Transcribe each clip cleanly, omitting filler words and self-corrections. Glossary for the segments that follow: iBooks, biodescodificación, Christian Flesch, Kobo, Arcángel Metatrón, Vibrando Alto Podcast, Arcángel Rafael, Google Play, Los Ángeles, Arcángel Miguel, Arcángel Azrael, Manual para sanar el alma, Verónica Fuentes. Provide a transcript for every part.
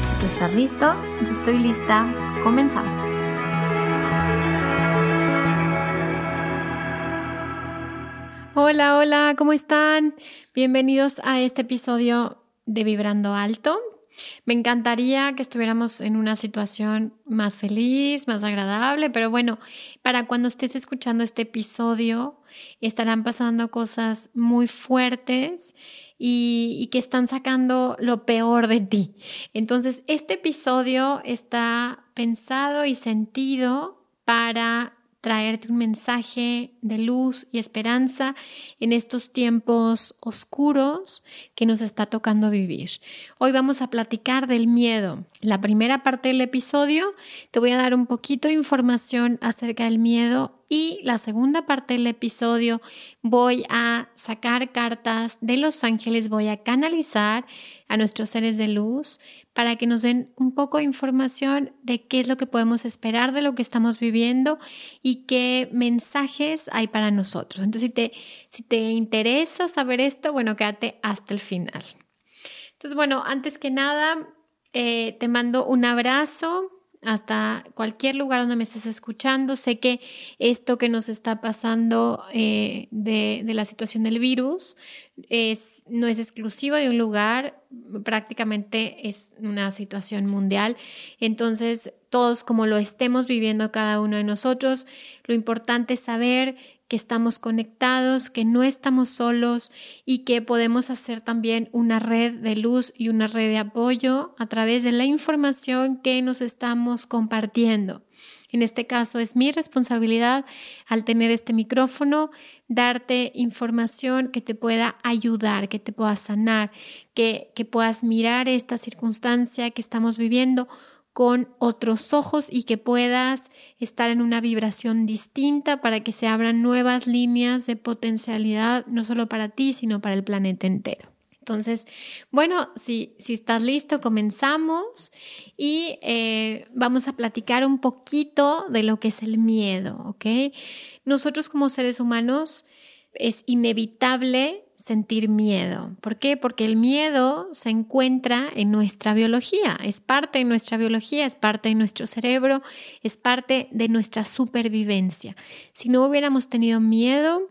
Si tú estás listo, yo estoy lista, comenzamos. Hola, hola, ¿cómo están? Bienvenidos a este episodio de Vibrando Alto. Me encantaría que estuviéramos en una situación más feliz, más agradable, pero bueno, para cuando estés escuchando este episodio estarán pasando cosas muy fuertes y que están sacando lo peor de ti. Entonces, este episodio está pensado y sentido para traerte un mensaje de luz y esperanza en estos tiempos oscuros que nos está tocando vivir. Hoy vamos a platicar del miedo. La primera parte del episodio te voy a dar un poquito de información acerca del miedo y la segunda parte del episodio voy a sacar cartas de Los Ángeles, voy a canalizar a nuestros seres de luz para que nos den un poco de información de qué es lo que podemos esperar de lo que estamos viviendo y qué mensajes hay para nosotros. Entonces, si te interesa saber esto, bueno, quédate hasta el final. Entonces, bueno, antes que nada, te mando un abrazo. Hasta cualquier lugar donde me estés escuchando. Sé que esto que nos está pasando de la situación del virus no es exclusiva de un lugar, prácticamente es una situación mundial. Entonces, todos como lo estemos viviendo cada uno de nosotros, lo importante es saber que estamos conectados, que no estamos solos y que podemos hacer también una red de luz y una red de apoyo a través de la información que nos estamos compartiendo. En este caso es mi responsabilidad al tener este micrófono, darte información que te pueda ayudar, que te pueda sanar, que puedas mirar esta circunstancia que estamos viviendo con otros ojos y que puedas estar en una vibración distinta para que se abran nuevas líneas de potencialidad, no solo para ti, sino para el planeta entero. Entonces, bueno, si estás listo, comenzamos y vamos a platicar un poquito de lo que es el miedo, ¿ok? Nosotros como seres humanos es inevitable sentir miedo. ¿Por qué? Porque el miedo se encuentra en nuestra biología, es parte de nuestra biología, es parte de nuestro cerebro, es parte de nuestra supervivencia. Si no hubiéramos tenido miedo,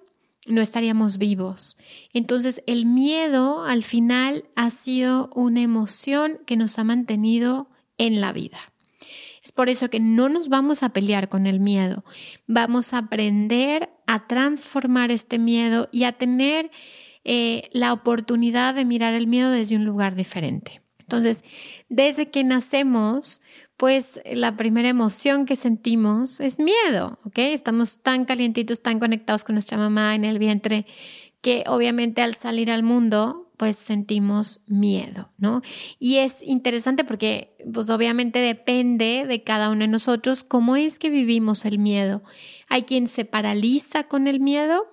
no estaríamos vivos. Entonces, el miedo al final ha sido una emoción que nos ha mantenido en la vida. Es por eso que no nos vamos a pelear con el miedo. Vamos a aprender a transformar este miedo y a tener la oportunidad de mirar el miedo desde un lugar diferente. Entonces, desde que nacemos, pues la primera emoción que sentimos es miedo, ¿ok? Estamos tan calientitos, tan conectados con nuestra mamá en el vientre que obviamente al salir al mundo, pues sentimos miedo, ¿no? Y es interesante porque pues obviamente depende de cada uno de nosotros cómo es que vivimos el miedo. Hay quien se paraliza con el miedo.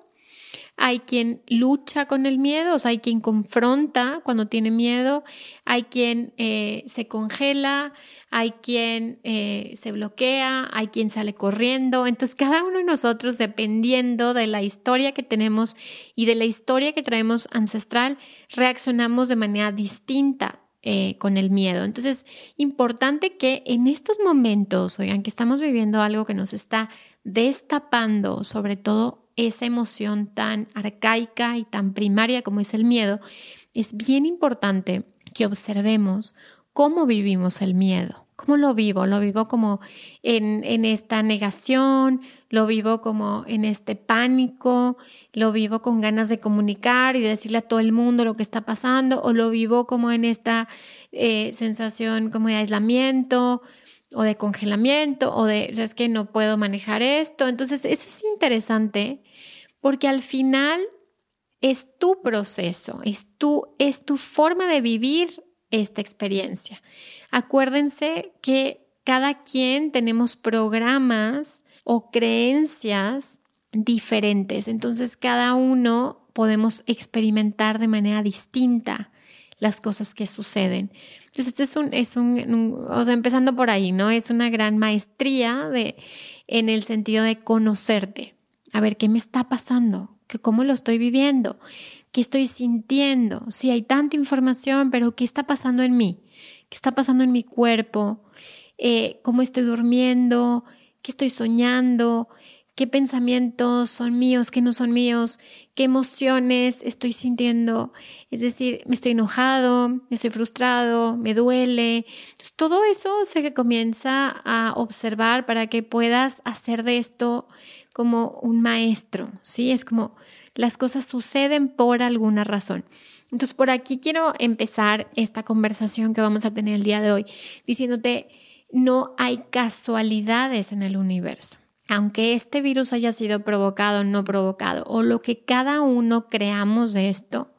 Hay quien lucha con el miedo, o sea, hay quien confronta cuando tiene miedo, hay quien se congela, hay quien se bloquea, hay quien sale corriendo. Entonces, cada uno de nosotros, dependiendo de la historia que tenemos y de la historia que traemos ancestral, reaccionamos de manera distinta con el miedo. Entonces, importante que en estos momentos, oigan, que estamos viviendo algo que nos está destapando, sobre todo esa emoción tan arcaica y tan primaria como es el miedo, es bien importante que observemos cómo vivimos el miedo, ¿Cómo lo vivo? ¿Lo vivo como en esta negación? ¿Lo vivo como en este pánico? ¿Lo vivo con ganas de comunicar y de decirle a todo el mundo lo que está pasando? ¿O lo vivo como en esta sensación como de aislamiento o de congelamiento? ¿O de, es que no puedo manejar esto? Entonces, eso es interesante porque al final es tu proceso, es tu forma de vivir esta experiencia. Acuérdense que cada quien tenemos programas o creencias diferentes, entonces cada uno podemos experimentar de manera distinta las cosas que suceden. Entonces este es empezando por ahí, ¿no? Es una gran maestría en el sentido de conocerte. A ver, ¿qué me está pasando? ¿Cómo lo estoy viviendo? ¿Qué estoy sintiendo? Sí, hay tanta información, pero ¿qué está pasando en mí? ¿Qué está pasando en mi cuerpo? ¿Cómo estoy durmiendo? ¿Qué estoy soñando? ¿Qué pensamientos son míos? ¿Qué no son míos? ¿Qué emociones estoy sintiendo? Es decir, me estoy enojado, me estoy frustrado, me duele. Entonces, todo eso se comienza a observar para que puedas hacer de esto como un maestro, ¿sí? Es como las cosas suceden por alguna razón. Entonces, por aquí quiero empezar esta conversación que vamos a tener el día de hoy, diciéndote, no hay casualidades en el universo. Aunque este virus haya sido provocado o no provocado, o lo que cada uno creamos de esto,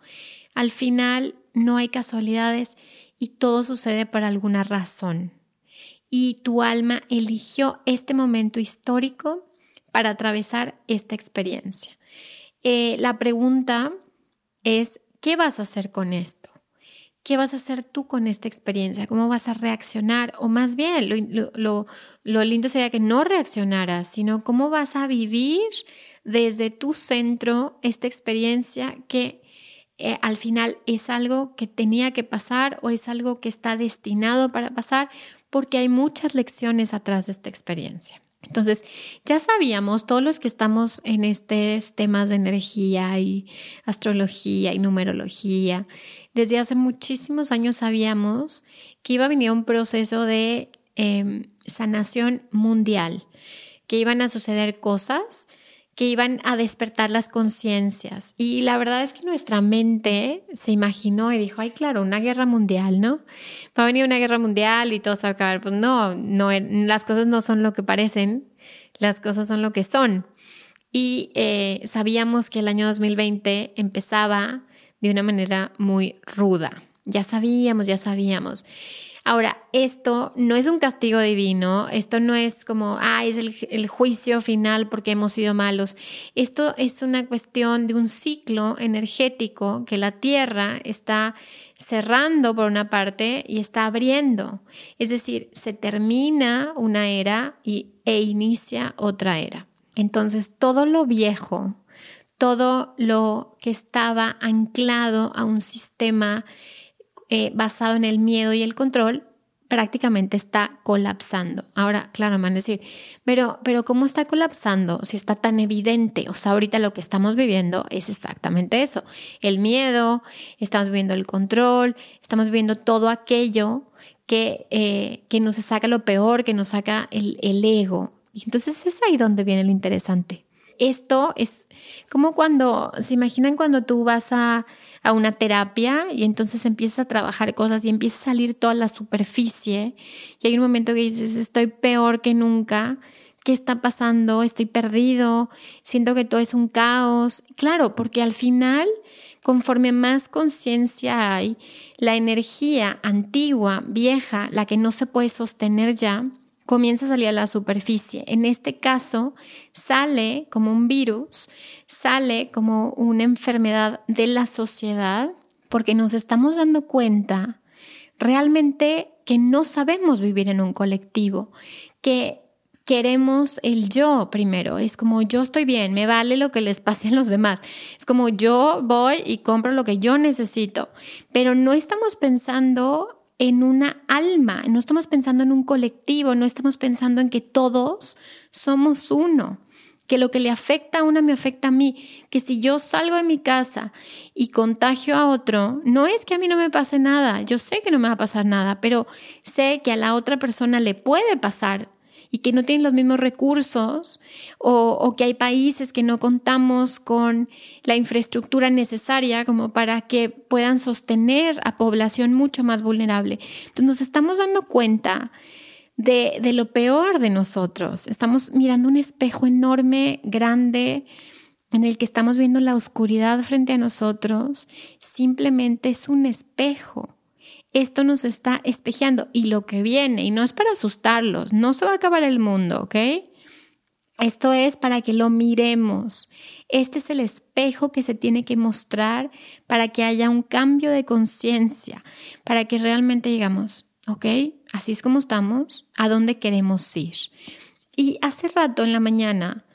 al final no hay casualidades y todo sucede por alguna razón. Y tu alma eligió este momento histórico para atravesar esta experiencia. La pregunta es, ¿qué vas a hacer con esto? ¿Qué vas a hacer tú con esta experiencia? ¿Cómo vas a reaccionar? O más bien, lo lindo sería que no reaccionaras, sino cómo vas a vivir desde tu centro esta experiencia que al final es algo que tenía que pasar o es algo que está destinado para pasar porque hay muchas lecciones atrás de esta experiencia. Entonces, ya sabíamos, todos los que estamos en estos temas de energía y astrología y numerología, desde hace muchísimos años sabíamos que iba a venir un proceso de sanación mundial, que iban a suceder cosas, que iban a despertar las conciencias. Y la verdad es que nuestra mente se imaginó y dijo, ay, claro, una guerra mundial, ¿no? Va a venir una guerra mundial y todo se va a acabar. Pues no, las cosas no son lo que parecen, las cosas son lo que son. Y sabíamos que el año 2020 empezaba de una manera muy ruda. Ya sabíamos. Ahora, esto no es un castigo divino, esto no es como, es el juicio final porque hemos sido malos. Esto es una cuestión de un ciclo energético que la Tierra está cerrando por una parte y está abriendo. Es decir, se termina una era e inicia otra era. Entonces, todo lo viejo, todo lo que estaba anclado a un sistema basado en el miedo y el control, prácticamente está colapsando. Ahora, claro, van a decir, pero ¿cómo está colapsando si está tan evidente? O sea, ahorita lo que estamos viviendo es exactamente eso. El miedo, estamos viviendo el control, estamos viviendo todo aquello que nos saca lo peor, que nos saca el ego. Y entonces es ahí donde viene lo interesante. Esto es como cuando, ¿se imaginan cuando tú vas a una terapia y entonces empiezas a trabajar cosas y empieza a salir toda la superficie y hay un momento que dices, estoy peor que nunca, ¿qué está pasando? Estoy perdido, siento que todo es un caos. Claro, porque al final, conforme más conciencia hay, la energía antigua, vieja, la que no se puede sostener ya, comienza a salir a la superficie. En este caso, sale como un virus, sale como una enfermedad de la sociedad, porque nos estamos dando cuenta realmente que no sabemos vivir en un colectivo, que queremos el yo primero. Es como yo estoy bien, me vale lo que les pase a los demás. Es como yo voy y compro lo que yo necesito, pero no estamos pensando en una alma, no estamos pensando en un colectivo, no estamos pensando en que todos somos uno, que lo que le afecta a una me afecta a mí, que si yo salgo de mi casa y contagio a otro, no es que a mí no me pase nada, yo sé que no me va a pasar nada, pero sé que a la otra persona le puede pasar y que no tienen los mismos recursos o que hay países que no contamos con la infraestructura necesaria como para que puedan sostener a población mucho más vulnerable. Entonces nos estamos dando cuenta de lo peor de nosotros. Estamos mirando un espejo enorme, grande, en el que estamos viendo la oscuridad frente a nosotros. Simplemente es un espejo. Esto nos está espejeando y lo que viene, y no es para asustarlos, no se va a acabar el mundo, ¿ok? Esto es para que lo miremos. Este es el espejo que se tiene que mostrar para que haya un cambio de conciencia, para que realmente digamos, ok, así es como estamos, ¿a dónde queremos ir? Y hace rato en la mañana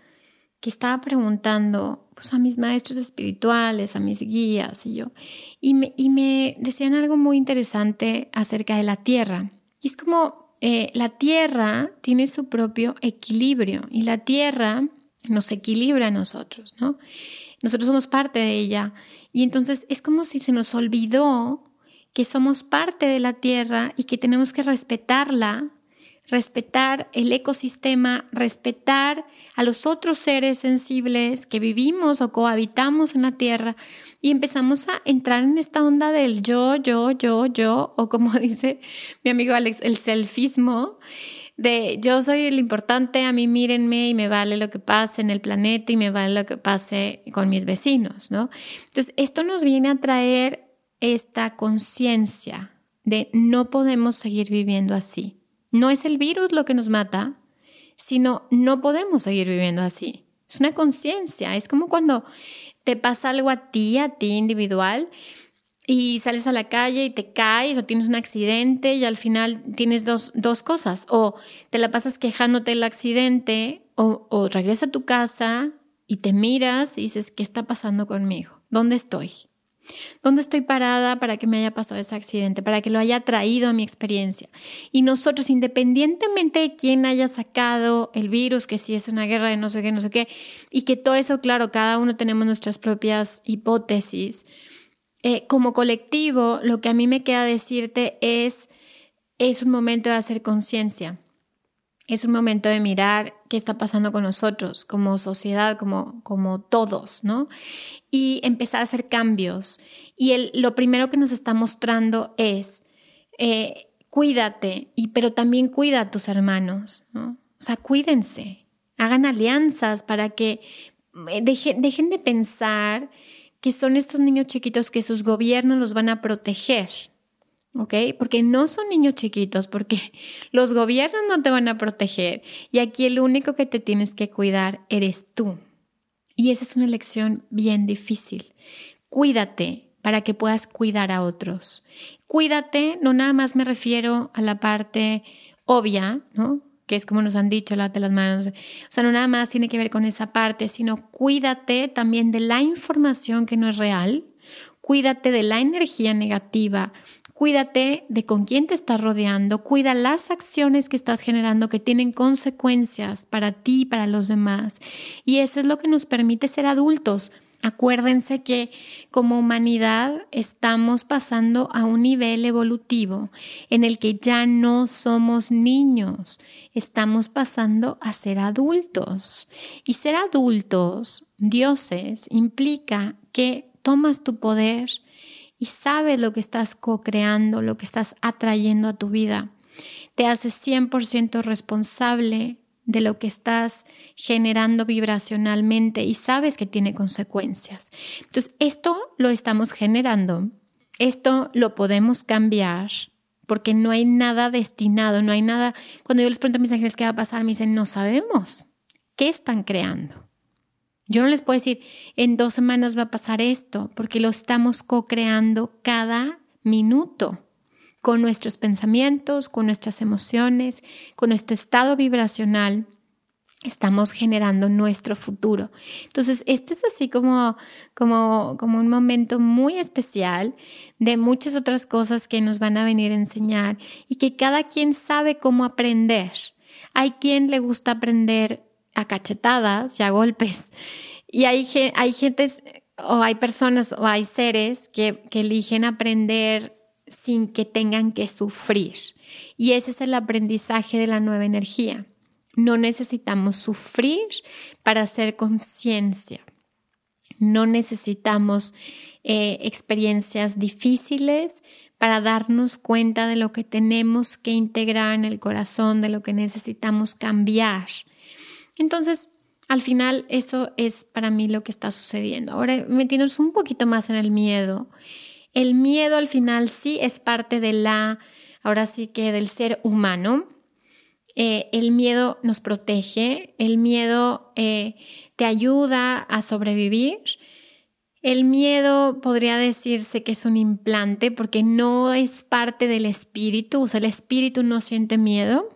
que estaba preguntando pues, a mis maestros espirituales, a mis guías y yo, y me decían algo muy interesante acerca de la Tierra. Y es como la Tierra tiene su propio equilibrio y la Tierra nos equilibra a nosotros, ¿no? Nosotros somos parte de ella y entonces es como si se nos olvidó que somos parte de la Tierra y que tenemos que respetarla, respetar el ecosistema, respetar a los otros seres sensibles que vivimos o cohabitamos en la Tierra y empezamos a entrar en esta onda del yo, o como dice mi amigo Alex, el selfismo, de yo soy el importante, a mí mírenme y me vale lo que pase en el planeta y me vale lo que pase con mis vecinos, ¿no? Entonces esto nos viene a traer esta conciencia de no podemos seguir viviendo así. No es el virus lo que nos mata, sino no podemos seguir viviendo así. Es una conciencia, es como cuando te pasa algo a ti individual y sales a la calle y te caes o tienes un accidente y al final tienes dos cosas. O te la pasas quejándote del accidente o regresas a tu casa y te miras y dices, ¿qué está pasando conmigo? ¿Dónde estoy? ¿Dónde estoy parada para que me haya pasado ese accidente? Para que lo haya traído a mi experiencia. Y nosotros, independientemente de quién haya sacado el virus, que si es una guerra de no sé qué, y que todo eso, claro, cada uno tenemos nuestras propias hipótesis. Como colectivo, lo que a mí me queda decirte es un momento de hacer conciencia. Es un momento de mirar qué está pasando con nosotros, como sociedad, como todos, ¿no? Y empezar a hacer cambios. Y lo primero que nos está mostrando es cuídate, pero también cuida a tus hermanos, ¿no? O sea, cuídense, hagan alianzas para que dejen de pensar que son estos niños chiquitos que sus gobiernos los van a proteger, ¿okay? Porque no son niños chiquitos, porque los gobiernos no te van a proteger y aquí el único que te tienes que cuidar eres tú. Y esa es una elección bien difícil. Cuídate para que puedas cuidar a otros. Cuídate, no nada más me refiero a la parte obvia, ¿no? Que es como nos han dicho, lávate las manos. O sea, no nada más tiene que ver con esa parte, sino cuídate también de la información que no es real. Cuídate de la energía negativa. Cuídate de con quién te estás rodeando, cuida las acciones que estás generando que tienen consecuencias para ti y para los demás. Y eso es lo que nos permite ser adultos. Acuérdense que como humanidad estamos pasando a un nivel evolutivo en el que ya no somos niños, estamos pasando a ser adultos. Y ser adultos, dioses, implica que tomas tu poder y sabes lo que estás co-creando, lo que estás atrayendo a tu vida. Te haces 100% responsable de lo que estás generando vibracionalmente y sabes que tiene consecuencias. Entonces, esto lo estamos generando, esto lo podemos cambiar porque no hay nada destinado, no hay nada. Cuando yo les pregunto a mis ángeles qué va a pasar, me dicen, no sabemos qué están creando. Yo no les puedo decir, en 2 semanas va a pasar esto, porque lo estamos co-creando cada minuto con nuestros pensamientos, con nuestras emociones, con nuestro estado vibracional. Estamos generando nuestro futuro. Entonces, este es así como un momento muy especial de muchas otras cosas que nos van a venir a enseñar y que cada quien sabe cómo aprender. Hay quien le gusta aprender a cachetadas y a golpes. Y hay gentes o hay personas o hay seres que eligen aprender sin que tengan que sufrir. Y ese es el aprendizaje de la nueva energía. No necesitamos sufrir para hacer conciencia. No necesitamos experiencias difíciles para darnos cuenta de lo que tenemos que integrar en el corazón, de lo que necesitamos cambiar. Entonces, al final, eso es para mí lo que está sucediendo. Ahora, metiéndonos un poquito más en el miedo. El miedo al final sí es parte de ahora sí que del ser humano. El miedo nos protege, el miedo te ayuda a sobrevivir. El miedo podría decirse que es un implante porque no es parte del espíritu, o sea, el espíritu no siente miedo.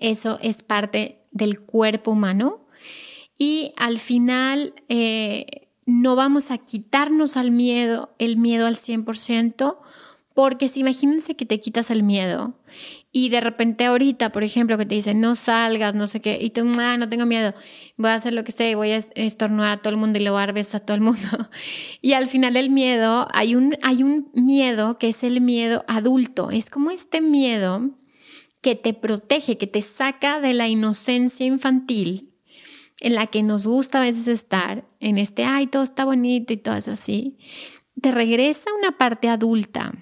Eso es parte del cuerpo humano y al final no vamos a quitarnos el miedo al 100%, porque si imagínense que te quitas el miedo y de repente ahorita, por ejemplo, que te dicen no salgas, no sé qué, y tú, no tengo miedo, voy a hacer lo que sé, voy a estornudar a todo el mundo y le voy a dar besos a todo el mundo. Y al final el miedo, hay un miedo que es el miedo adulto, es como este miedo que te protege, que te saca de la inocencia infantil en la que nos gusta a veces estar, en este, ay, todo está bonito y todo es así, te regresa a una parte adulta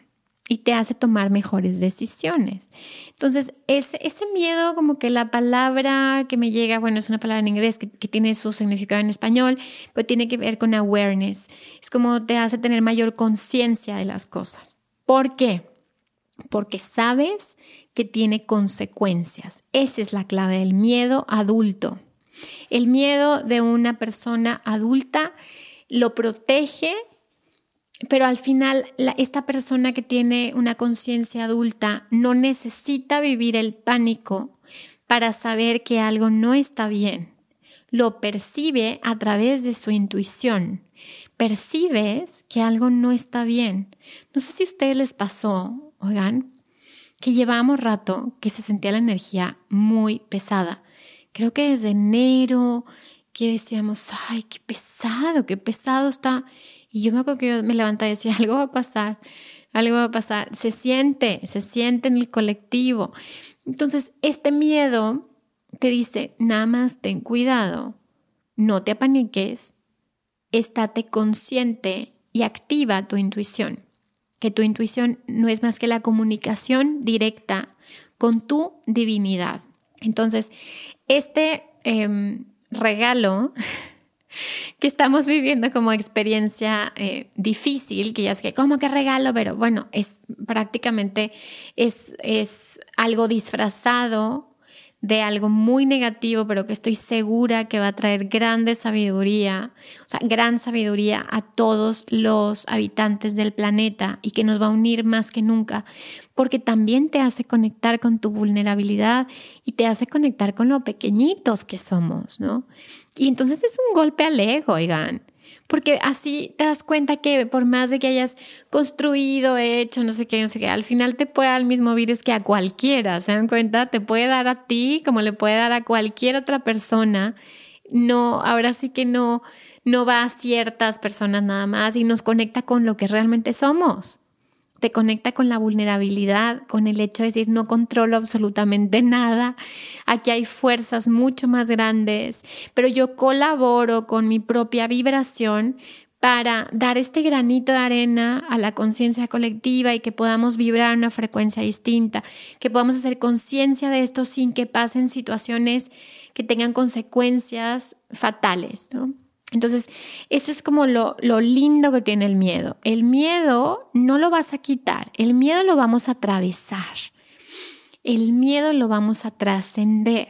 y te hace tomar mejores decisiones. Entonces, ese miedo, como que la palabra que me llega, bueno, es una palabra en inglés que tiene su significado en español, pero tiene que ver con awareness. Es como te hace tener mayor conciencia de las cosas. ¿Por qué? Porque sabes que tiene consecuencias. Esa es la clave del miedo adulto. El miedo de una persona adulta lo protege, pero al final esta persona que tiene una conciencia adulta no necesita vivir el pánico para saber que algo no está bien. Lo percibe a través de su intuición. Percibes que algo no está bien. No sé si a ustedes les pasó, oigan, que llevábamos rato que se sentía la energía muy pesada. Creo que desde enero que decíamos, ay, qué pesado está. Y yo me acuerdo que yo me levantaba y decía, algo va a pasar, algo va a pasar. Se siente en el colectivo. Entonces, este miedo te dice, nada más ten cuidado, no te apaniques, estate consciente y activa tu intuición. Que tu intuición no es más que la comunicación directa con tu divinidad. Entonces, este regalo que estamos viviendo como experiencia difícil, que ya es que, ¿cómo que regalo? Pero bueno, es prácticamente algo disfrazado de algo muy negativo, pero que estoy segura que va a traer gran sabiduría a todos los habitantes del planeta y que nos va a unir más que nunca, porque también te hace conectar con tu vulnerabilidad y te hace conectar con lo pequeñitos que somos, ¿no? Y entonces es un golpe al ego, oigan, porque así te das cuenta que por más de que hayas construido, hecho, no sé qué, al final te puede dar el mismo virus que a cualquiera, ¿se dan cuenta? Te puede dar a ti como le puede dar a cualquier otra persona. No, ahora sí que no va a ciertas personas nada más y nos conecta con lo que realmente somos. Te conecta con la vulnerabilidad, con el hecho de decir no controlo absolutamente nada, aquí hay fuerzas mucho más grandes, pero yo colaboro con mi propia vibración para dar este granito de arena a la conciencia colectiva y que podamos vibrar en una frecuencia distinta, que podamos hacer conciencia de esto sin que pasen situaciones que tengan consecuencias fatales, ¿no? Entonces, esto es como lo lindo que tiene el miedo. El miedo no lo vas a quitar, el miedo lo vamos a atravesar, el miedo lo vamos a trascender.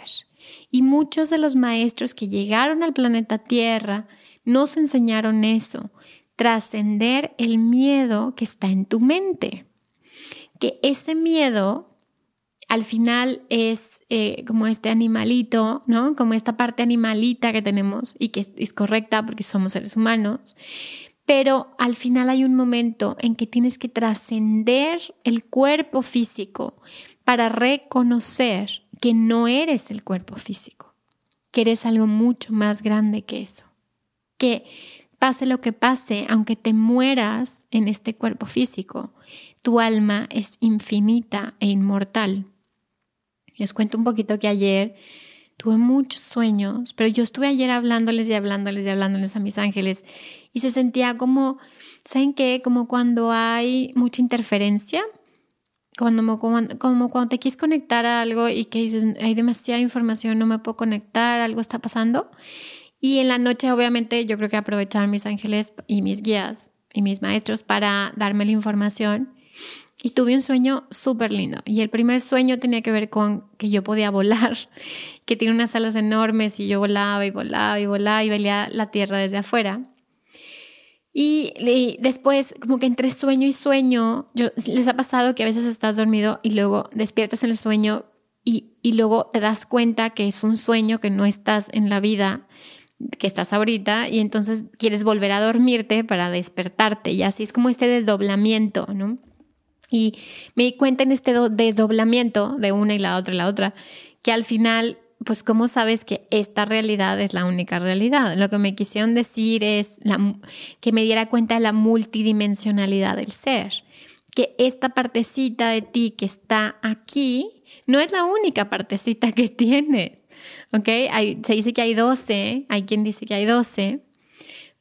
Y muchos de los maestros que llegaron al planeta Tierra nos enseñaron eso, trascender el miedo que está en tu mente. Que ese miedo al final es como este animalito, ¿no? Como esta parte animalita que tenemos y que es correcta porque somos seres humanos. Pero al final hay un momento en que tienes que trascender el cuerpo físico para reconocer que no eres el cuerpo físico, que eres algo mucho más grande que eso. Que pase lo que pase, aunque te mueras en este cuerpo físico, tu alma es infinita e inmortal. Les cuento un poquito que ayer tuve muchos sueños, pero yo estuve ayer hablándoles a mis ángeles y se sentía como, ¿saben qué? Como cuando hay mucha interferencia, como cuando te quieres conectar a algo y que dices, hay demasiada información, no me puedo conectar, algo está pasando. Y en la noche, obviamente, yo creo que aprovecharon mis ángeles y mis guías y mis maestros para darme la información. Y tuve un sueño súper lindo. Y el primer sueño tenía que ver con que yo podía volar, que tiene unas alas enormes y yo volaba y veía la tierra desde afuera. Y después, como que entre sueño y sueño, ¿les ha pasado que a veces estás dormido y luego despiertas en el sueño y luego te das cuenta que es un sueño, que no estás en la vida que estás ahorita, y entonces quieres volver a dormirte para despertarte? Y así es como este desdoblamiento, ¿no? Y me di cuenta en este desdoblamiento de una y la otra, que al final, pues ¿cómo sabes que esta realidad es la única realidad? Lo que me quisieron decir es que me diera cuenta de la multidimensionalidad del ser, que esta partecita de ti que está aquí no es la única partecita que tienes, ¿ok? Se dice que hay 12, hay quien dice que hay 12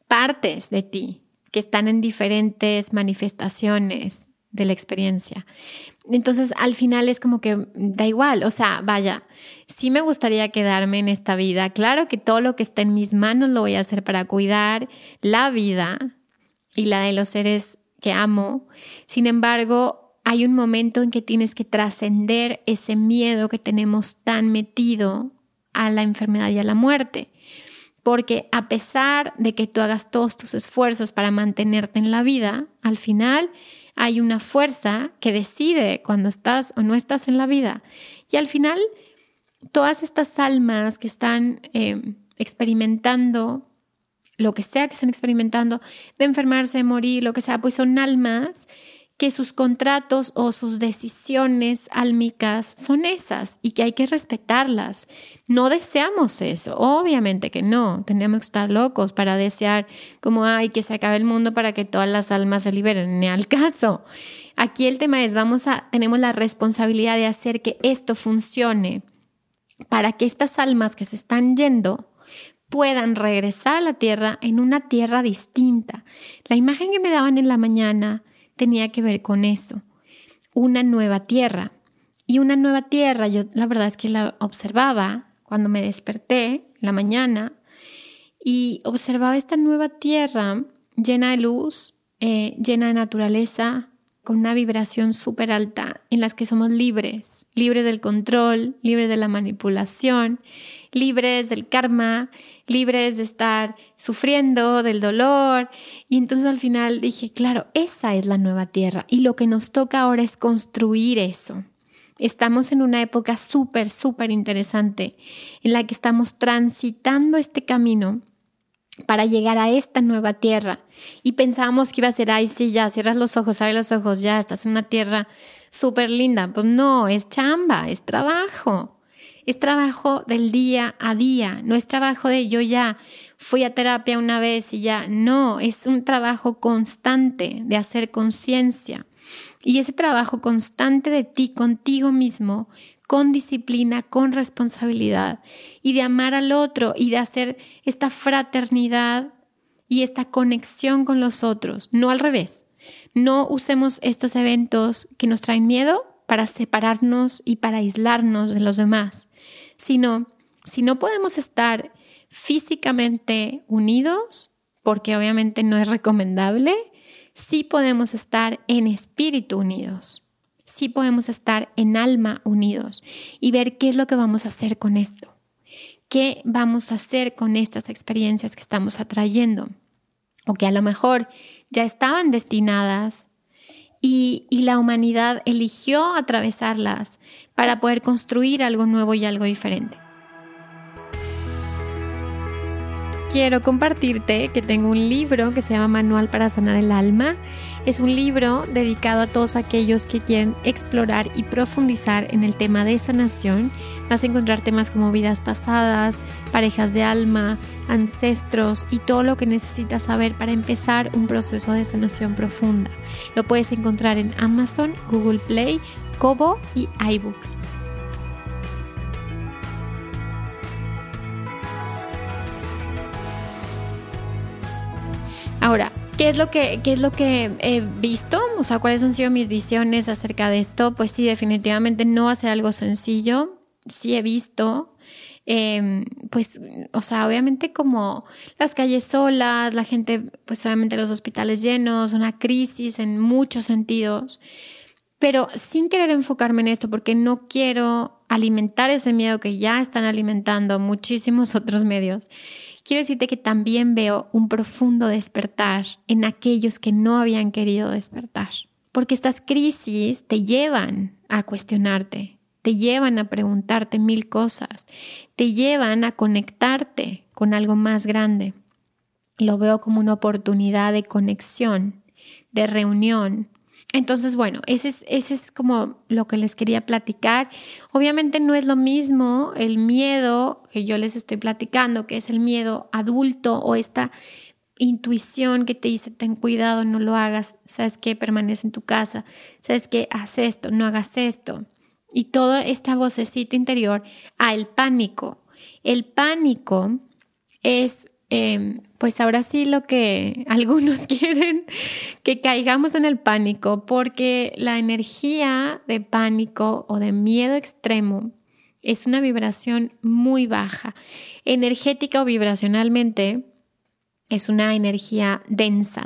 partes de ti que están en diferentes manifestaciones de la experiencia. Entonces, al final es como que da igual, o sea, vaya, sí me gustaría quedarme en esta vida. Claro que todo lo que está en mis manos lo voy a hacer para cuidar la vida y la de los seres que amo. Sin embargo, hay un momento en que tienes que trascender ese miedo que tenemos tan metido a la enfermedad y a la muerte. Porque a pesar de que tú hagas todos tus esfuerzos para mantenerte en la vida, al final hay una fuerza que decide cuando estás o no estás en la vida. Y al final, todas estas almas que están experimentando, lo que sea que estén experimentando, de enfermarse, de morir, lo que sea, pues son almas que sus contratos o sus decisiones álmicas son esas y que hay que respetarlas. No deseamos eso, obviamente que no. Tendríamos que estar locos para desear como, ay, que se acabe el mundo para que todas las almas se liberen. Ni al caso. Aquí el tema es, tenemos la responsabilidad de hacer que esto funcione para que estas almas que se están yendo puedan regresar a la tierra en una tierra distinta. La imagen que me daban en la mañana tenía que ver con eso, una nueva tierra. Y una nueva tierra, yo la verdad es que la observaba cuando me desperté en la mañana y observaba esta nueva tierra llena de luz, llena de naturaleza, con una vibración súper alta, en las que somos libres, libres del control, libres de la manipulación, libres del karma, libres de estar sufriendo, del dolor. Y entonces al final dije, claro, esa es la nueva tierra y lo que nos toca ahora es construir eso. Estamos en una época súper, súper interesante en la que estamos transitando este camino para llegar a esta nueva tierra. Y pensábamos que iba a ser, ay sí, ya cierras los ojos, abre los ojos, ya estás en una tierra súper linda. Pues no, es chamba, es trabajo. Es trabajo del día a día. No es trabajo de yo ya fui a terapia una vez y ya. No, es un trabajo constante de hacer conciencia. Y ese trabajo constante de ti contigo mismo, con disciplina, con responsabilidad, y de amar al otro y de hacer esta fraternidad y esta conexión con los otros, no al revés. No usemos estos eventos que nos traen miedo para separarnos y para aislarnos de los demás, sino si no podemos estar físicamente unidos, porque obviamente no es recomendable, sí podemos estar en espíritu unidos. Sí podemos estar en alma unidos y ver qué es lo que vamos a hacer con esto. ¿Qué vamos a hacer con estas experiencias que estamos atrayendo? O que a lo mejor ya estaban destinadas y la humanidad eligió atravesarlas para poder construir algo nuevo y algo diferente. quiero compartirte que tengo un libro que se llama Manual para sanar el alma. Es un libro dedicado a todos aquellos que quieren explorar y profundizar en el tema de sanación. Vas a encontrar temas como vidas pasadas, parejas de alma, ancestros y todo lo que necesitas saber para empezar un proceso de sanación profunda. Lo puedes encontrar en Amazon, Google Play, Kobo y iBooks. Ahora, ¿Qué es lo que he visto? O sea, ¿cuáles han sido mis visiones acerca de esto? Pues sí, definitivamente no va a ser algo sencillo. Sí he visto, pues, o sea, obviamente como las calles solas, la gente, pues obviamente los hospitales llenos, una crisis en muchos sentidos. Pero sin querer enfocarme en esto porque no quiero alimentar ese miedo que ya están alimentando muchísimos otros medios. Quiero decirte que también veo un profundo despertar en aquellos que no habían querido despertar. Porque estas crisis te llevan a cuestionarte, te llevan a preguntarte mil cosas, te llevan a conectarte con algo más grande. Lo veo como una oportunidad de conexión, de reunión. Entonces, bueno, ese es como lo que les quería platicar. Obviamente no es lo mismo el miedo que yo les estoy platicando, que es el miedo adulto o esta intuición que te dice ten cuidado, no lo hagas, sabes que permanece en tu casa, sabes que haz esto, no hagas esto. Y toda esta vocecita interior al pánico. El pánico es... pues ahora sí lo que algunos quieren, que caigamos en el pánico, porque la energía de pánico o de miedo extremo es una vibración muy baja. Energética o vibracionalmente es una energía densa.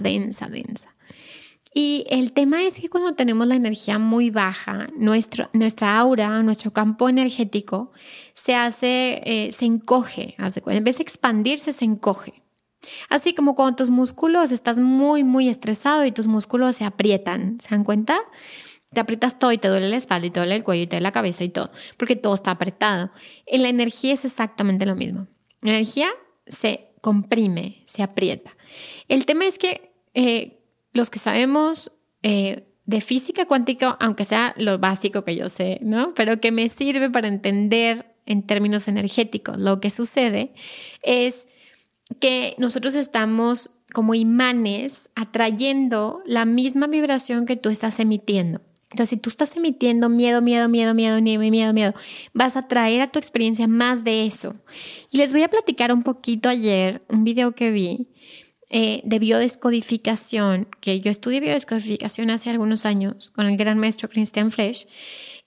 Y el tema es que cuando tenemos la energía muy baja, nuestra aura, nuestro campo energético se encoge. En vez de expandirse, se encoge. Así como cuando tus músculos estás muy, muy estresado y tus músculos se aprietan. ¿Se dan cuenta? Te aprietas todo y te duele la espalda y te duele el cuello y te duele la cabeza y todo, porque todo está apretado. En la energía es exactamente lo mismo. La energía se comprime, se aprieta. El tema es que... los que sabemos de física cuántica, aunque sea lo básico que yo sé, ¿no? Pero que me sirve para entender en términos energéticos lo que sucede, es que nosotros estamos como imanes atrayendo la misma vibración que tú estás emitiendo. Entonces, si tú estás emitiendo miedo, vas a traer a tu experiencia más de eso. Y les voy a platicar un poquito ayer, un video que vi, de biodescodificación, que yo estudié biodescodificación hace algunos años con el gran maestro Christian Flesch,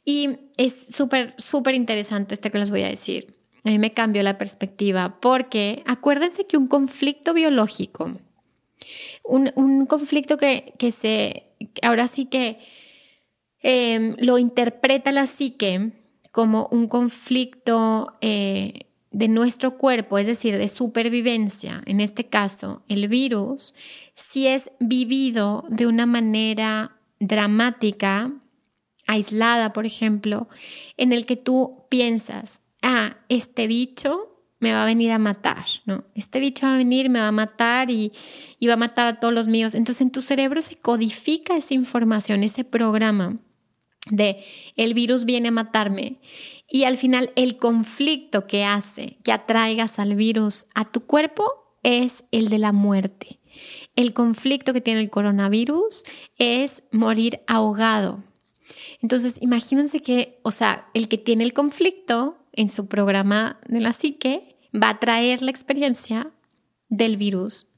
y es súper, súper interesante esto que les voy a decir. A mí me cambió la perspectiva porque acuérdense que un conflicto biológico, un conflicto que lo interpreta la psique como un conflicto de nuestro cuerpo, es decir, de supervivencia, en este caso el virus, si es vivido de una manera dramática, aislada, por ejemplo, en el que tú piensas, este bicho me va a venir a matar, ¿no? Este bicho va a venir, me va a matar y va a matar a todos los míos. Entonces en tu cerebro se codifica esa información, ese programa de el virus viene a matarme. Y al final el conflicto que hace que atraigas al virus a tu cuerpo es el de la muerte. El conflicto que tiene el coronavirus es morir ahogado. Entonces imagínense que, o sea, el que tiene el conflicto en su programa de la psique va a traer la experiencia del virus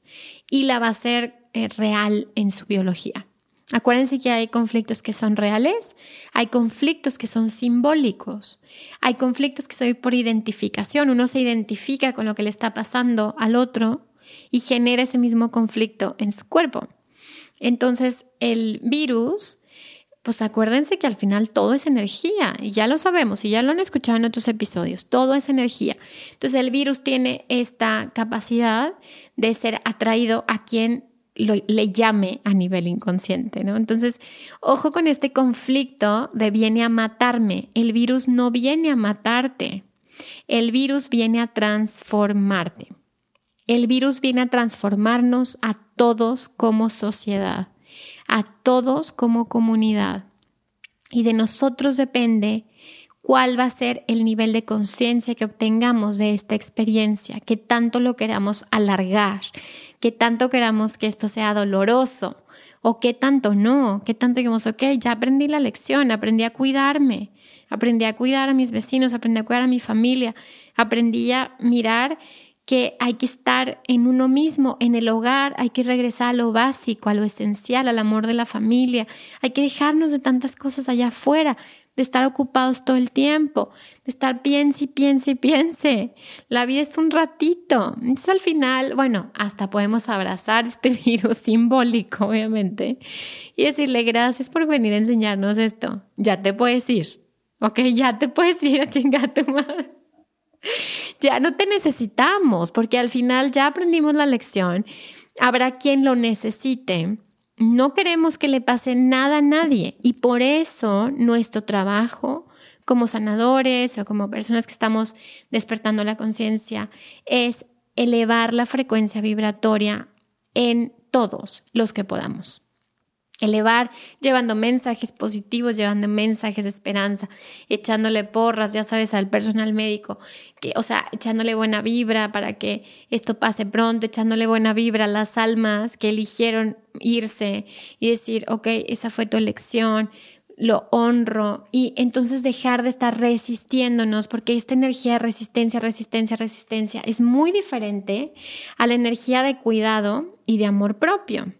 y la va a hacer real en su biología. Acuérdense que hay conflictos que son reales, hay conflictos que son simbólicos, hay conflictos que son por identificación. Uno se identifica con lo que le está pasando al otro y genera ese mismo conflicto en su cuerpo. Entonces, el virus, pues acuérdense que al final todo es energía, y ya lo sabemos, y ya lo han escuchado en otros episodios, todo es energía. Entonces, el virus tiene esta capacidad de ser atraído a quien le llame a nivel inconsciente, ¿no? Entonces, ojo con este conflicto de viene a matarme. El virus no viene a matarte. El virus viene a transformarte. El virus viene a transformarnos a todos como sociedad, a todos como comunidad. Y de nosotros depende cuál va a ser el nivel de conciencia que obtengamos de esta experiencia, qué tanto lo queramos alargar, qué tanto queramos que esto sea doloroso o qué tanto no, qué tanto digamos, ok, ya aprendí la lección, aprendí a cuidarme, aprendí a cuidar a mis vecinos, aprendí a cuidar a mi familia, aprendí a mirar que hay que estar en uno mismo, en el hogar, hay que regresar a lo básico, a lo esencial, al amor de la familia, hay que dejarnos de tantas cosas allá afuera, de estar ocupados todo el tiempo, de estar piense y piense y piense. La vida es un ratito. Entonces al final, bueno, hasta podemos abrazar este virus simbólico, obviamente, y decirle gracias por venir a enseñarnos esto. Ya te puedes ir, ¿ok? Ya te puedes ir a chingar a tu madre. Ya no te necesitamos, porque al final ya aprendimos la lección. Habrá quien lo necesite. No queremos que le pase nada a nadie y por eso nuestro trabajo como sanadores o como personas que estamos despertando la conciencia es elevar la frecuencia vibratoria en todos los que podamos. Elevar llevando mensajes positivos, llevando mensajes de esperanza, echándole porras, ya sabes, al personal médico, que, o sea, echándole buena vibra para que esto pase pronto, echándole buena vibra a las almas que eligieron irse y decir, ok, esa fue tu elección, lo honro, y entonces dejar de estar resistiéndonos, porque esta energía de resistencia es muy diferente a la energía de cuidado y de amor propio.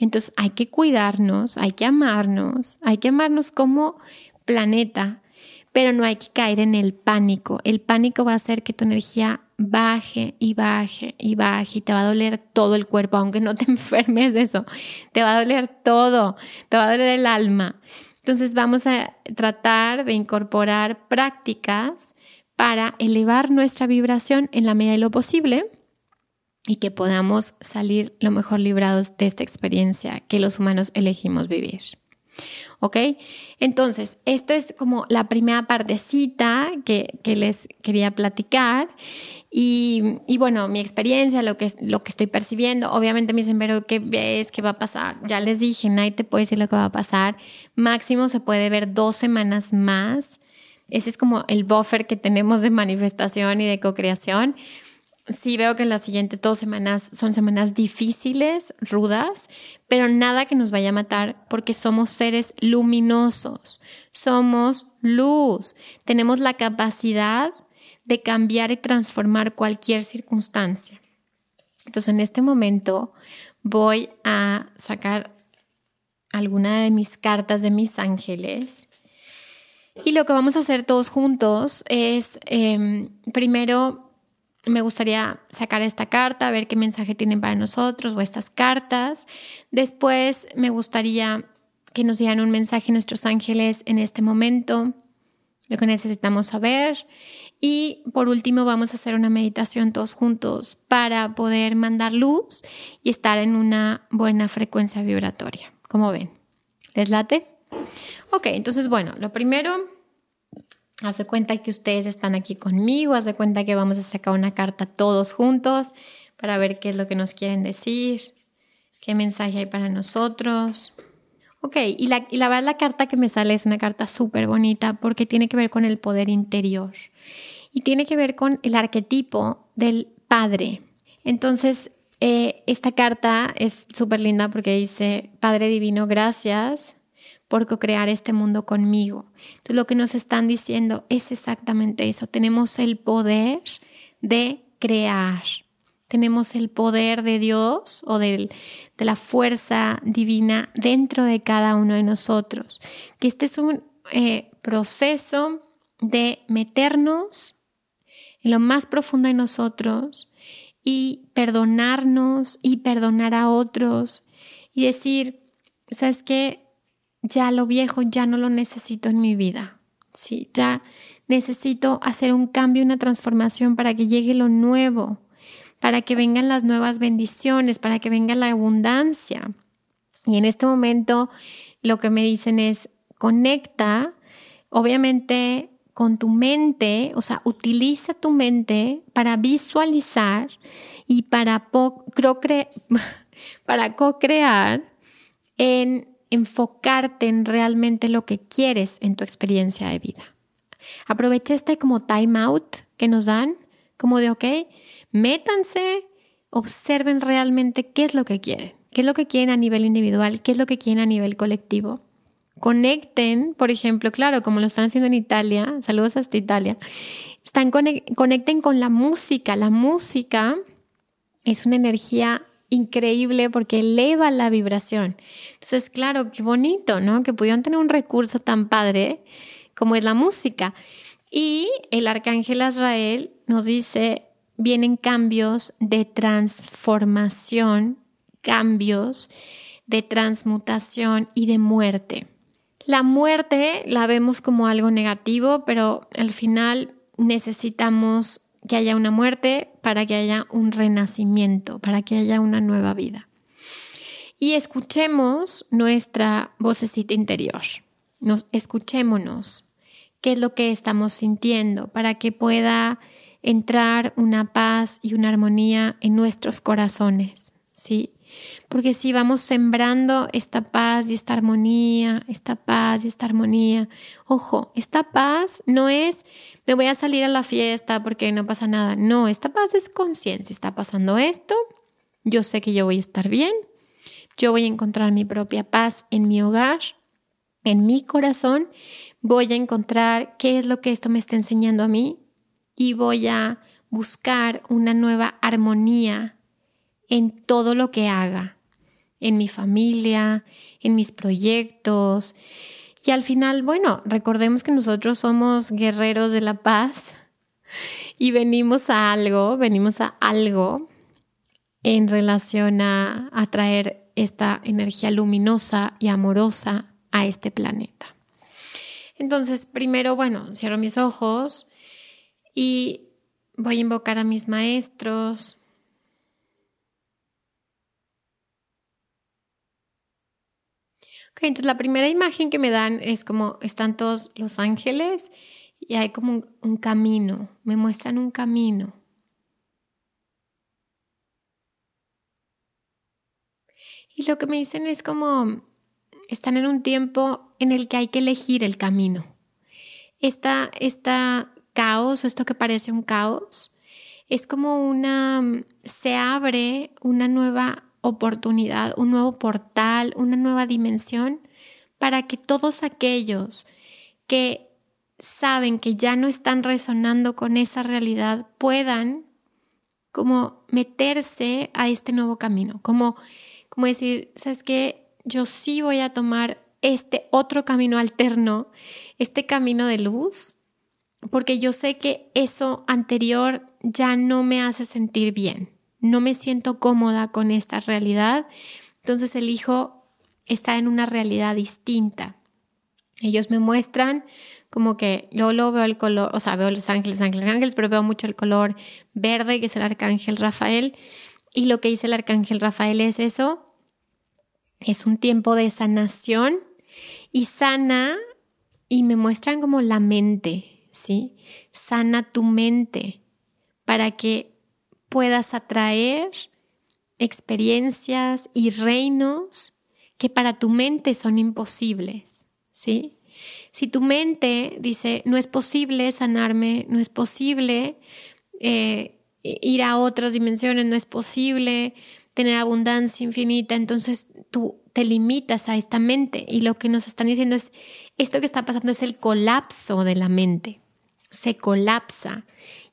Entonces hay que cuidarnos, hay que amarnos como planeta, pero no hay que caer en el pánico. El pánico va a hacer que tu energía baje y baje y baje y te va a doler todo el cuerpo, aunque no te enfermes de eso. Te va a doler todo, te va a doler el alma. Entonces vamos a tratar de incorporar prácticas para elevar nuestra vibración en la medida de lo posible. Y que podamos salir lo mejor librados de esta experiencia que los humanos elegimos vivir. ¿Ok? Entonces, esto es como la primera partecita que les quería platicar. Y bueno, mi experiencia, lo que estoy percibiendo. Obviamente me dicen, pero ¿qué ves? ¿Qué va a pasar? Ya les dije, nadie te puede decir lo que va a pasar. Máximo se puede ver 2 semanas más. Ese es como el buffer que tenemos de manifestación y de co-creación. Sí veo que en las siguientes 2 semanas son semanas difíciles, rudas, pero nada que nos vaya a matar porque somos seres luminosos, somos luz, tenemos la capacidad de cambiar y transformar cualquier circunstancia. Entonces en este momento voy a sacar alguna de mis cartas de mis ángeles y lo que vamos a hacer todos juntos es primero... Me gustaría sacar esta carta, ver qué mensaje tienen para nosotros o estas cartas. Después me gustaría que nos dieran un mensaje nuestros ángeles en este momento, lo que necesitamos saber. Y por último vamos a hacer una meditación todos juntos para poder mandar luz y estar en una buena frecuencia vibratoria. ¿Cómo ven? ¿Les late? Ok, entonces bueno, lo primero... Haz de cuenta que ustedes están aquí conmigo, haz de cuenta que vamos a sacar una carta todos juntos para ver qué es lo que nos quieren decir, qué mensaje hay para nosotros. Ok, y la verdad la carta que me sale es una carta súper bonita porque tiene que ver con el poder interior y tiene que ver con el arquetipo del padre. Entonces, esta carta es súper linda porque dice, Padre Divino, gracias por co-crear este mundo conmigo. Entonces, lo que nos están diciendo es exactamente eso. Tenemos el poder de crear. Tenemos el poder de Dios o de la fuerza divina dentro de cada uno de nosotros. Que este es un proceso de meternos en lo más profundo de nosotros y perdonarnos y perdonar a otros y decir, ¿sabes qué? Ya lo viejo ya no lo necesito en mi vida, ¿sí? Ya necesito hacer un cambio, una transformación para que llegue lo nuevo, para que vengan las nuevas bendiciones, para que venga la abundancia. Y en este momento lo que me dicen es, conecta, obviamente, con tu mente, o sea, utiliza tu mente para visualizar y para co-crear en enfocarte en realmente lo que quieres en tu experiencia de vida. Aprovecha este como time out que nos dan, como de ok, métanse, observen realmente qué es lo que quieren a nivel individual, qué es lo que quieren a nivel colectivo. Conecten, por ejemplo, claro, como lo están haciendo en Italia, saludos hasta Italia, conecten con la música. La música es una energía increíble porque eleva la vibración. Entonces, claro, qué bonito, ¿no? Que pudieron tener un recurso tan padre como es la música. Y el Arcángel Azrael nos dice, vienen cambios de transformación, cambios de transmutación y de muerte. La muerte la vemos como algo negativo, pero al final necesitamos que haya una muerte para que haya un renacimiento, para que haya una nueva vida. Y escuchemos nuestra vocecita interior. Escuchémonos. ¿Qué es lo que estamos sintiendo? Para que pueda entrar una paz y una armonía en nuestros corazones, ¿sí? Porque si vamos sembrando esta paz y esta armonía, esta paz y esta armonía, ojo, esta paz no es me voy a salir a la fiesta porque no pasa nada. No, esta paz es conciencia. Está pasando esto, yo sé que yo voy a estar bien, yo voy a encontrar mi propia paz en mi hogar, en mi corazón, voy a encontrar qué es lo que esto me está enseñando a mí y voy a buscar una nueva armonía en todo lo que haga, en mi familia, en mis proyectos. Y al final, bueno, recordemos que nosotros somos guerreros de la paz y venimos a algo en relación a traer esta energía luminosa y amorosa a este planeta. Entonces, primero, bueno, cierro mis ojos y voy a invocar a mis maestros. Okay, entonces la primera imagen que me dan es como están todos los ángeles y hay como un camino, me muestran un camino. Y lo que me dicen es como están en un tiempo en el que hay que elegir el camino. Esta caos, esto que parece un caos, es como se abre una nueva oportunidad, un nuevo portal, una nueva dimensión para que todos aquellos que saben que ya no están resonando con esa realidad puedan como meterse a este nuevo camino, como decir, ¿sabes qué? Yo sí voy a tomar este otro camino alterno, este camino de luz, porque yo sé que eso anterior ya no me hace sentir bien. No me siento cómoda con esta realidad, entonces elijo estar en una realidad distinta. Ellos me muestran como que luego veo el color, o sea, veo los ángeles, pero veo mucho el color verde que es el Arcángel Rafael. Y lo que dice el Arcángel Rafael es eso, es un tiempo de sanación y sana, y me muestran como la mente, ¿sí? Sana tu mente para que puedas atraer experiencias y reinos que para tu mente son imposibles, ¿sí? Si tu mente dice, no es posible sanarme, no es posible ir a otras dimensiones, no es posible tener abundancia infinita, entonces tú te limitas a esta mente. Y lo que nos están diciendo es, esto que está pasando es el colapso de la mente. Se colapsa.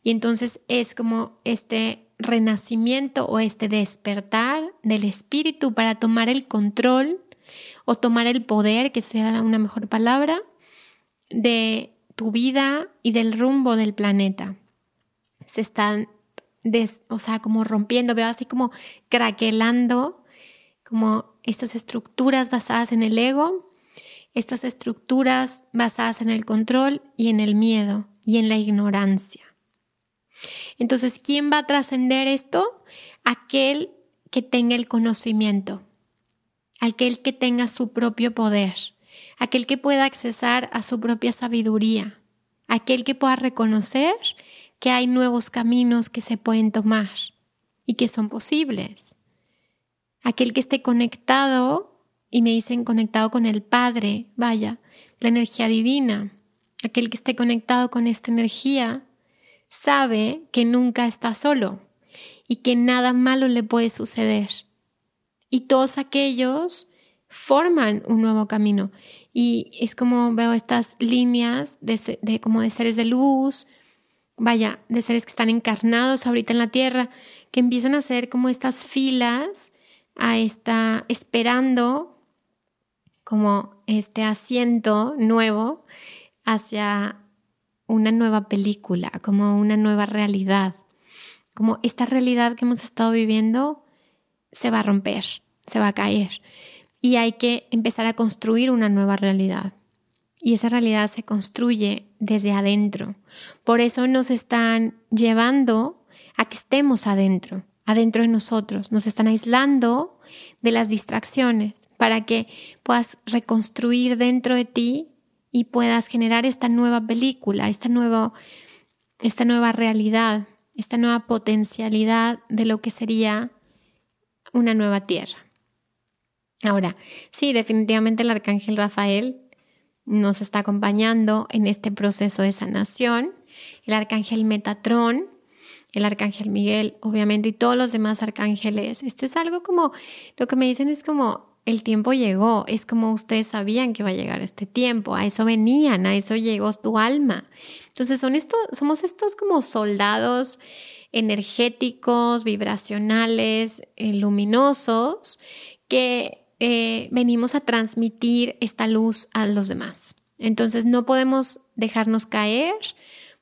Y entonces es como este renacimiento o este despertar del espíritu para tomar el control o tomar el poder, que sea una mejor palabra, de tu vida y del rumbo del planeta. Se están, como rompiendo, veo así como craquelando, como estas estructuras basadas en el ego, estas estructuras basadas en el control y en el miedo y en la ignorancia. Entonces, ¿quién va a trascender esto? Aquel que tenga el conocimiento, aquel que tenga su propio poder, aquel que pueda accesar a su propia sabiduría, aquel que pueda reconocer que hay nuevos caminos que se pueden tomar y que son posibles. Aquel que esté conectado, y me dicen conectado con el Padre, vaya, la energía divina. Aquel que esté conectado con esta energía sabe que nunca está solo y que nada malo le puede suceder. Y todos aquellos forman un nuevo camino. Y es como veo estas líneas como de seres de luz, vaya, de seres que están encarnados ahorita en la Tierra, que empiezan a hacer como estas filas, esperando como este asiento nuevo hacia una nueva película, como una nueva realidad. Como esta realidad que hemos estado viviendo se va a romper, se va a caer. Y hay que empezar a construir una nueva realidad. Y esa realidad se construye desde adentro. Por eso nos están llevando a que estemos adentro de nosotros. Nos están aislando de las distracciones para que puedas reconstruir dentro de ti y puedas generar esta nueva película, esta nueva realidad, esta nueva potencialidad de lo que sería una nueva tierra. Ahora, sí, definitivamente el Arcángel Rafael nos está acompañando en este proceso de sanación. El Arcángel Metatrón, el Arcángel Miguel, obviamente, y todos los demás arcángeles. Esto es algo como, lo que me dicen es como, el tiempo llegó, es como ustedes sabían que va a llegar este tiempo, a eso venían, a eso llegó tu alma. Entonces somos estos como soldados energéticos, vibracionales, luminosos, que venimos a transmitir esta luz a los demás. Entonces no podemos dejarnos caer,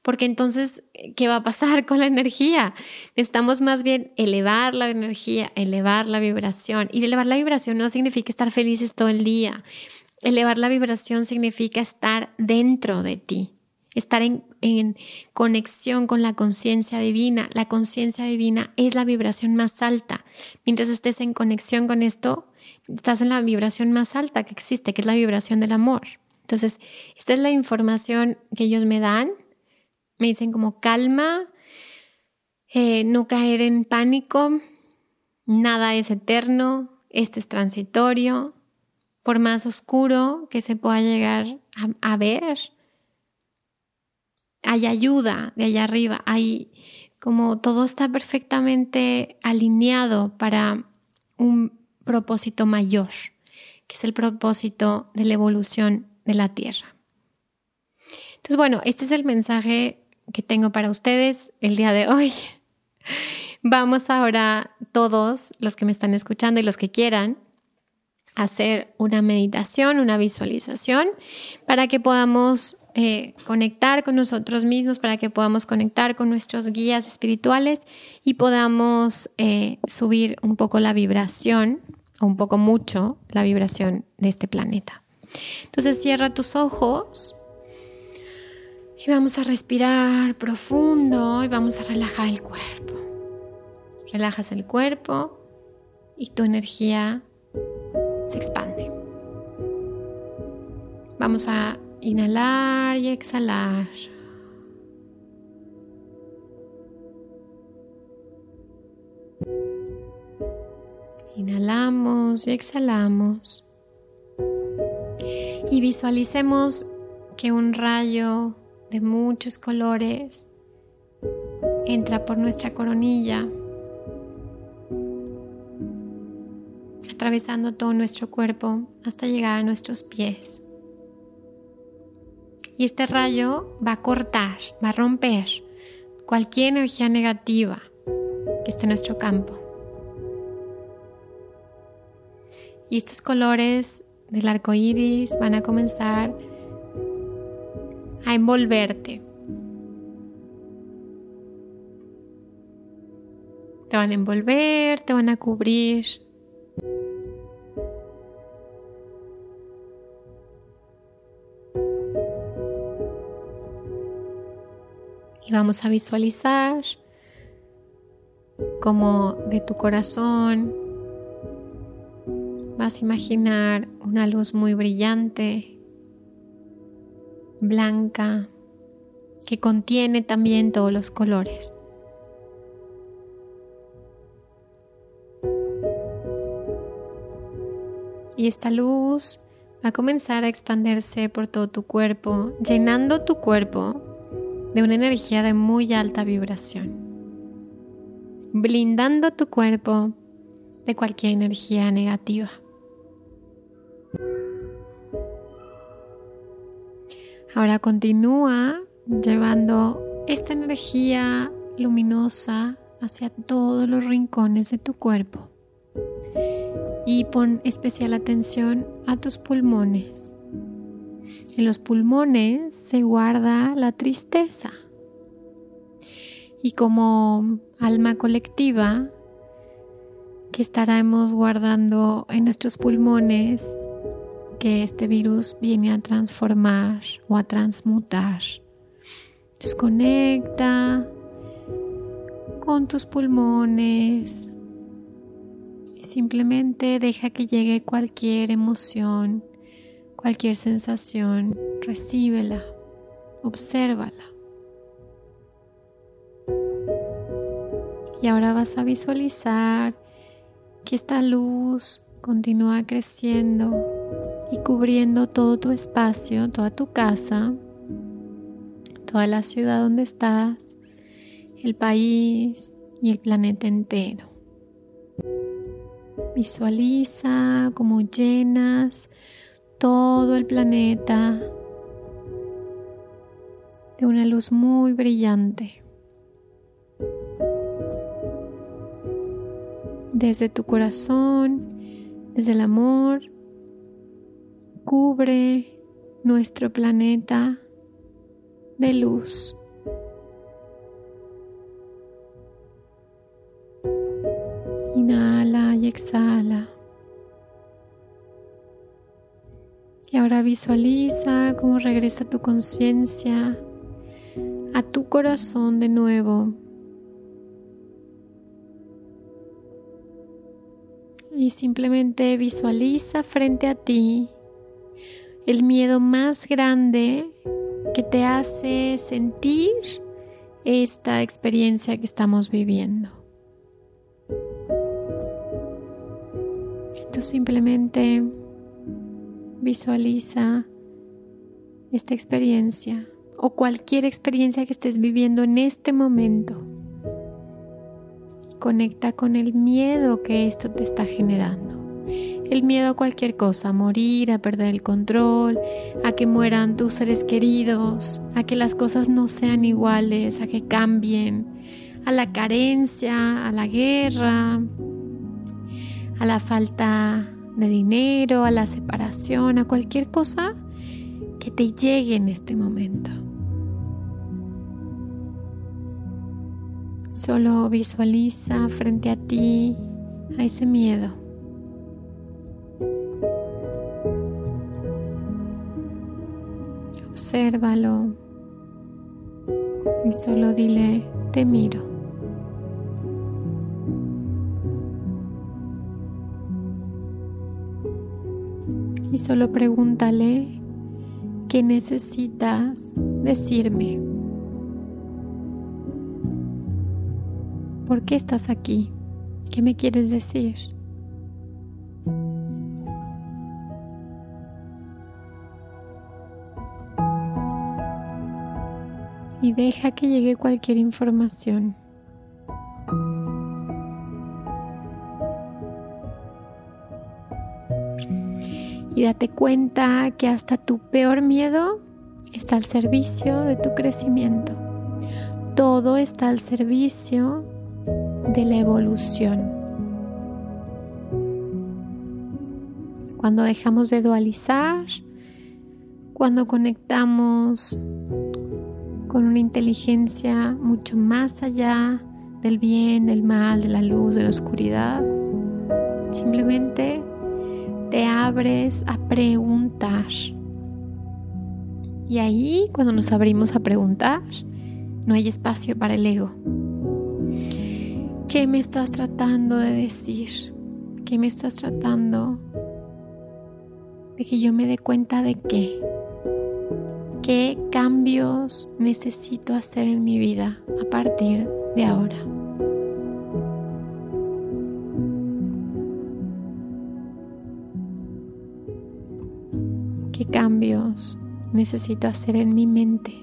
porque entonces, ¿qué va a pasar con la energía? Necesitamos más bien elevar la energía, elevar la vibración. Y elevar la vibración no significa estar felices todo el día. Elevar la vibración significa estar dentro de ti, estar en conexión con la conciencia divina. La conciencia divina es la vibración más alta. Mientras estés en conexión con esto, estás en la vibración más alta que existe, que es la vibración del amor. Entonces, esta es la información que ellos me dan. Me dicen como calma, no caer en pánico, nada es eterno, esto es transitorio. Por más oscuro que se pueda llegar a ver, hay ayuda de allá arriba, hay como todo está perfectamente alineado para un propósito mayor, que es el propósito de la evolución de la Tierra. Entonces, bueno, este es el mensaje que tengo para ustedes el día de hoy. Vamos ahora todos los que me están escuchando y los que quieran hacer una meditación, una visualización, para que podamos conectar con nosotros mismos, para que podamos conectar con nuestros guías espirituales y podamos subir un poco la vibración, o un poco mucho la vibración de este planeta. Entonces cierra tus ojos y vamos a respirar profundo y vamos a relajar el cuerpo. Relajas el cuerpo y tu energía se expande. Vamos a inhalar y exhalar. Inhalamos y exhalamos. Y visualicemos que un rayo de muchos colores entra por nuestra coronilla, atravesando todo nuestro cuerpo hasta llegar a nuestros pies. Y este rayo va a cortar, va a romper cualquier energía negativa que esté en nuestro campo. Y estos colores del arco iris van a comenzar a envolverte. Te van a envolver, te van a cubrir. Vamos a visualizar como de tu corazón vas a imaginar una luz muy brillante, blanca, que contiene también todos los colores. Y esta luz va a comenzar a expandirse por todo tu cuerpo, llenando tu cuerpo de una energía de muy alta vibración, blindando tu cuerpo de cualquier energía negativa. Ahora continúa llevando esta energía luminosa hacia todos los rincones de tu cuerpo. Y pon especial atención a tus pulmones. En los pulmones se guarda la tristeza. Y como alma colectiva, que estaremos guardando en nuestros pulmones, que este virus viene a transformar o a transmutar. Desconecta con tus pulmones. Simplemente deja que llegue cualquier emoción, cualquier sensación, recíbela, obsérvala. Y ahora vas a visualizar que esta luz continúa creciendo y cubriendo todo tu espacio, toda tu casa, toda la ciudad donde estás, el país y el planeta entero. Visualiza cómo llenas todo el planeta de una luz muy brillante. Desde tu corazón, desde el amor, cubre nuestro planeta de luz. Inhala y exhala. Y ahora visualiza cómo regresa tu conciencia a tu corazón de nuevo. Y simplemente visualiza frente a ti el miedo más grande que te hace sentir esta experiencia que estamos viviendo. Tú simplemente visualiza esta experiencia o cualquier experiencia que estés viviendo en este momento. Conecta con el miedo que esto te está generando. El miedo a cualquier cosa, a morir, a perder el control, a que mueran tus seres queridos, a que las cosas no sean iguales, a que cambien, a la carencia, a la guerra, a la falta de dinero, a la separación, a cualquier cosa que te llegue en este momento. Solo visualiza frente a ti a ese miedo. Obsérvalo y solo dile: te miro. Y solo pregúntale: ¿qué necesitas decirme? ¿Por qué estás aquí? ¿Qué me quieres decir? Y deja que llegue cualquier información. Y date cuenta que hasta tu peor miedo está al servicio de tu crecimiento. Todo está al servicio de la evolución. Cuando dejamos de dualizar, cuando conectamos con una inteligencia mucho más allá del bien, del mal, de la luz, de la oscuridad, simplemente te abres a preguntar. Y ahí, cuando nos abrimos a preguntar, no hay espacio para el ego. ¿Qué me estás tratando de decir? ¿Qué me estás tratando de que yo me dé cuenta de qué? ¿Qué cambios necesito hacer en mi vida a partir de ahora? ¿Qué cambios necesito hacer en mi mente?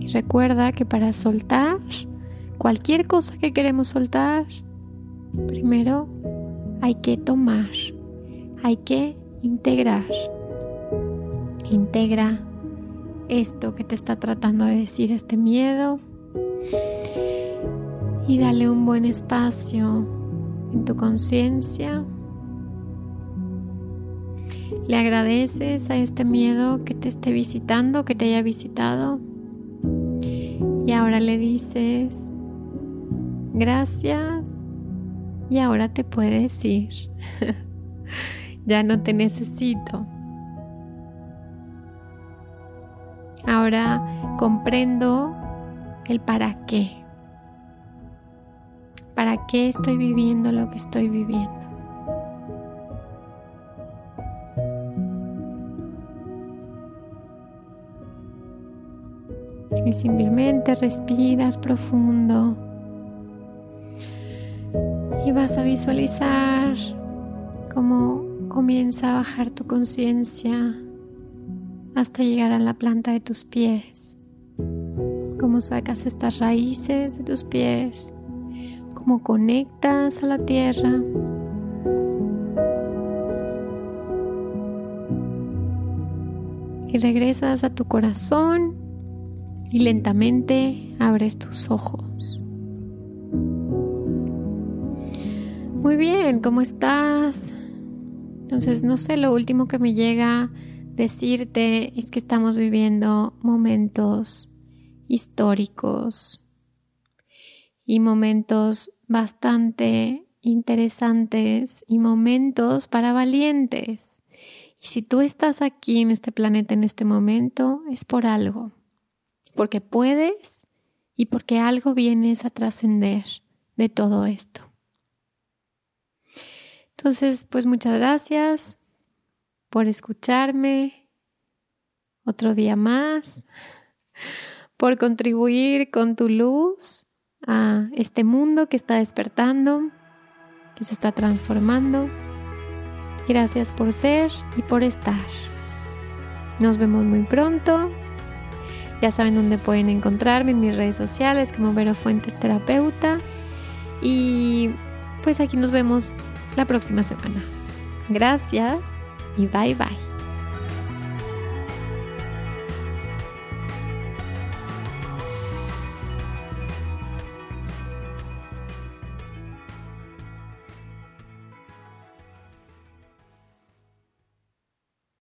Y recuerda que para soltar cualquier cosa que queremos soltar, primero hay que tomar, hay que integrar. Integra esto que te está tratando de decir este miedo y dale un buen espacio en tu conciencia. Le agradeces a este miedo que te esté visitando, que te haya visitado. Y ahora le dices, gracias. Y ahora te puedes ir. Ya no te necesito. Ahora comprendo el para qué. ¿Para qué estoy viviendo lo que estoy viviendo? Y simplemente respiras profundo y vas a visualizar cómo comienza a bajar tu conciencia hasta llegar a la planta de tus pies, cómo sacas estas raíces de tus pies, cómo conectas a la tierra. Y regresas a tu corazón y lentamente abres tus ojos. Muy bien, ¿cómo estás? Entonces, no sé, lo último que me llega decirte es que estamos viviendo momentos históricos y momentos bastante interesantes y momentos para valientes. Y si tú estás aquí en este planeta en este momento, es por algo. Porque puedes y porque algo vienes a trascender de todo esto. Entonces, pues muchas gracias por escucharme otro día más, por contribuir con tu luz a este mundo que está despertando, que se está transformando. Gracias por ser y por estar. Nos vemos muy pronto. Ya saben dónde pueden encontrarme en mis redes sociales como Vero Fuentes Terapeuta. Y pues aquí nos vemos la próxima semana. Gracias y bye bye.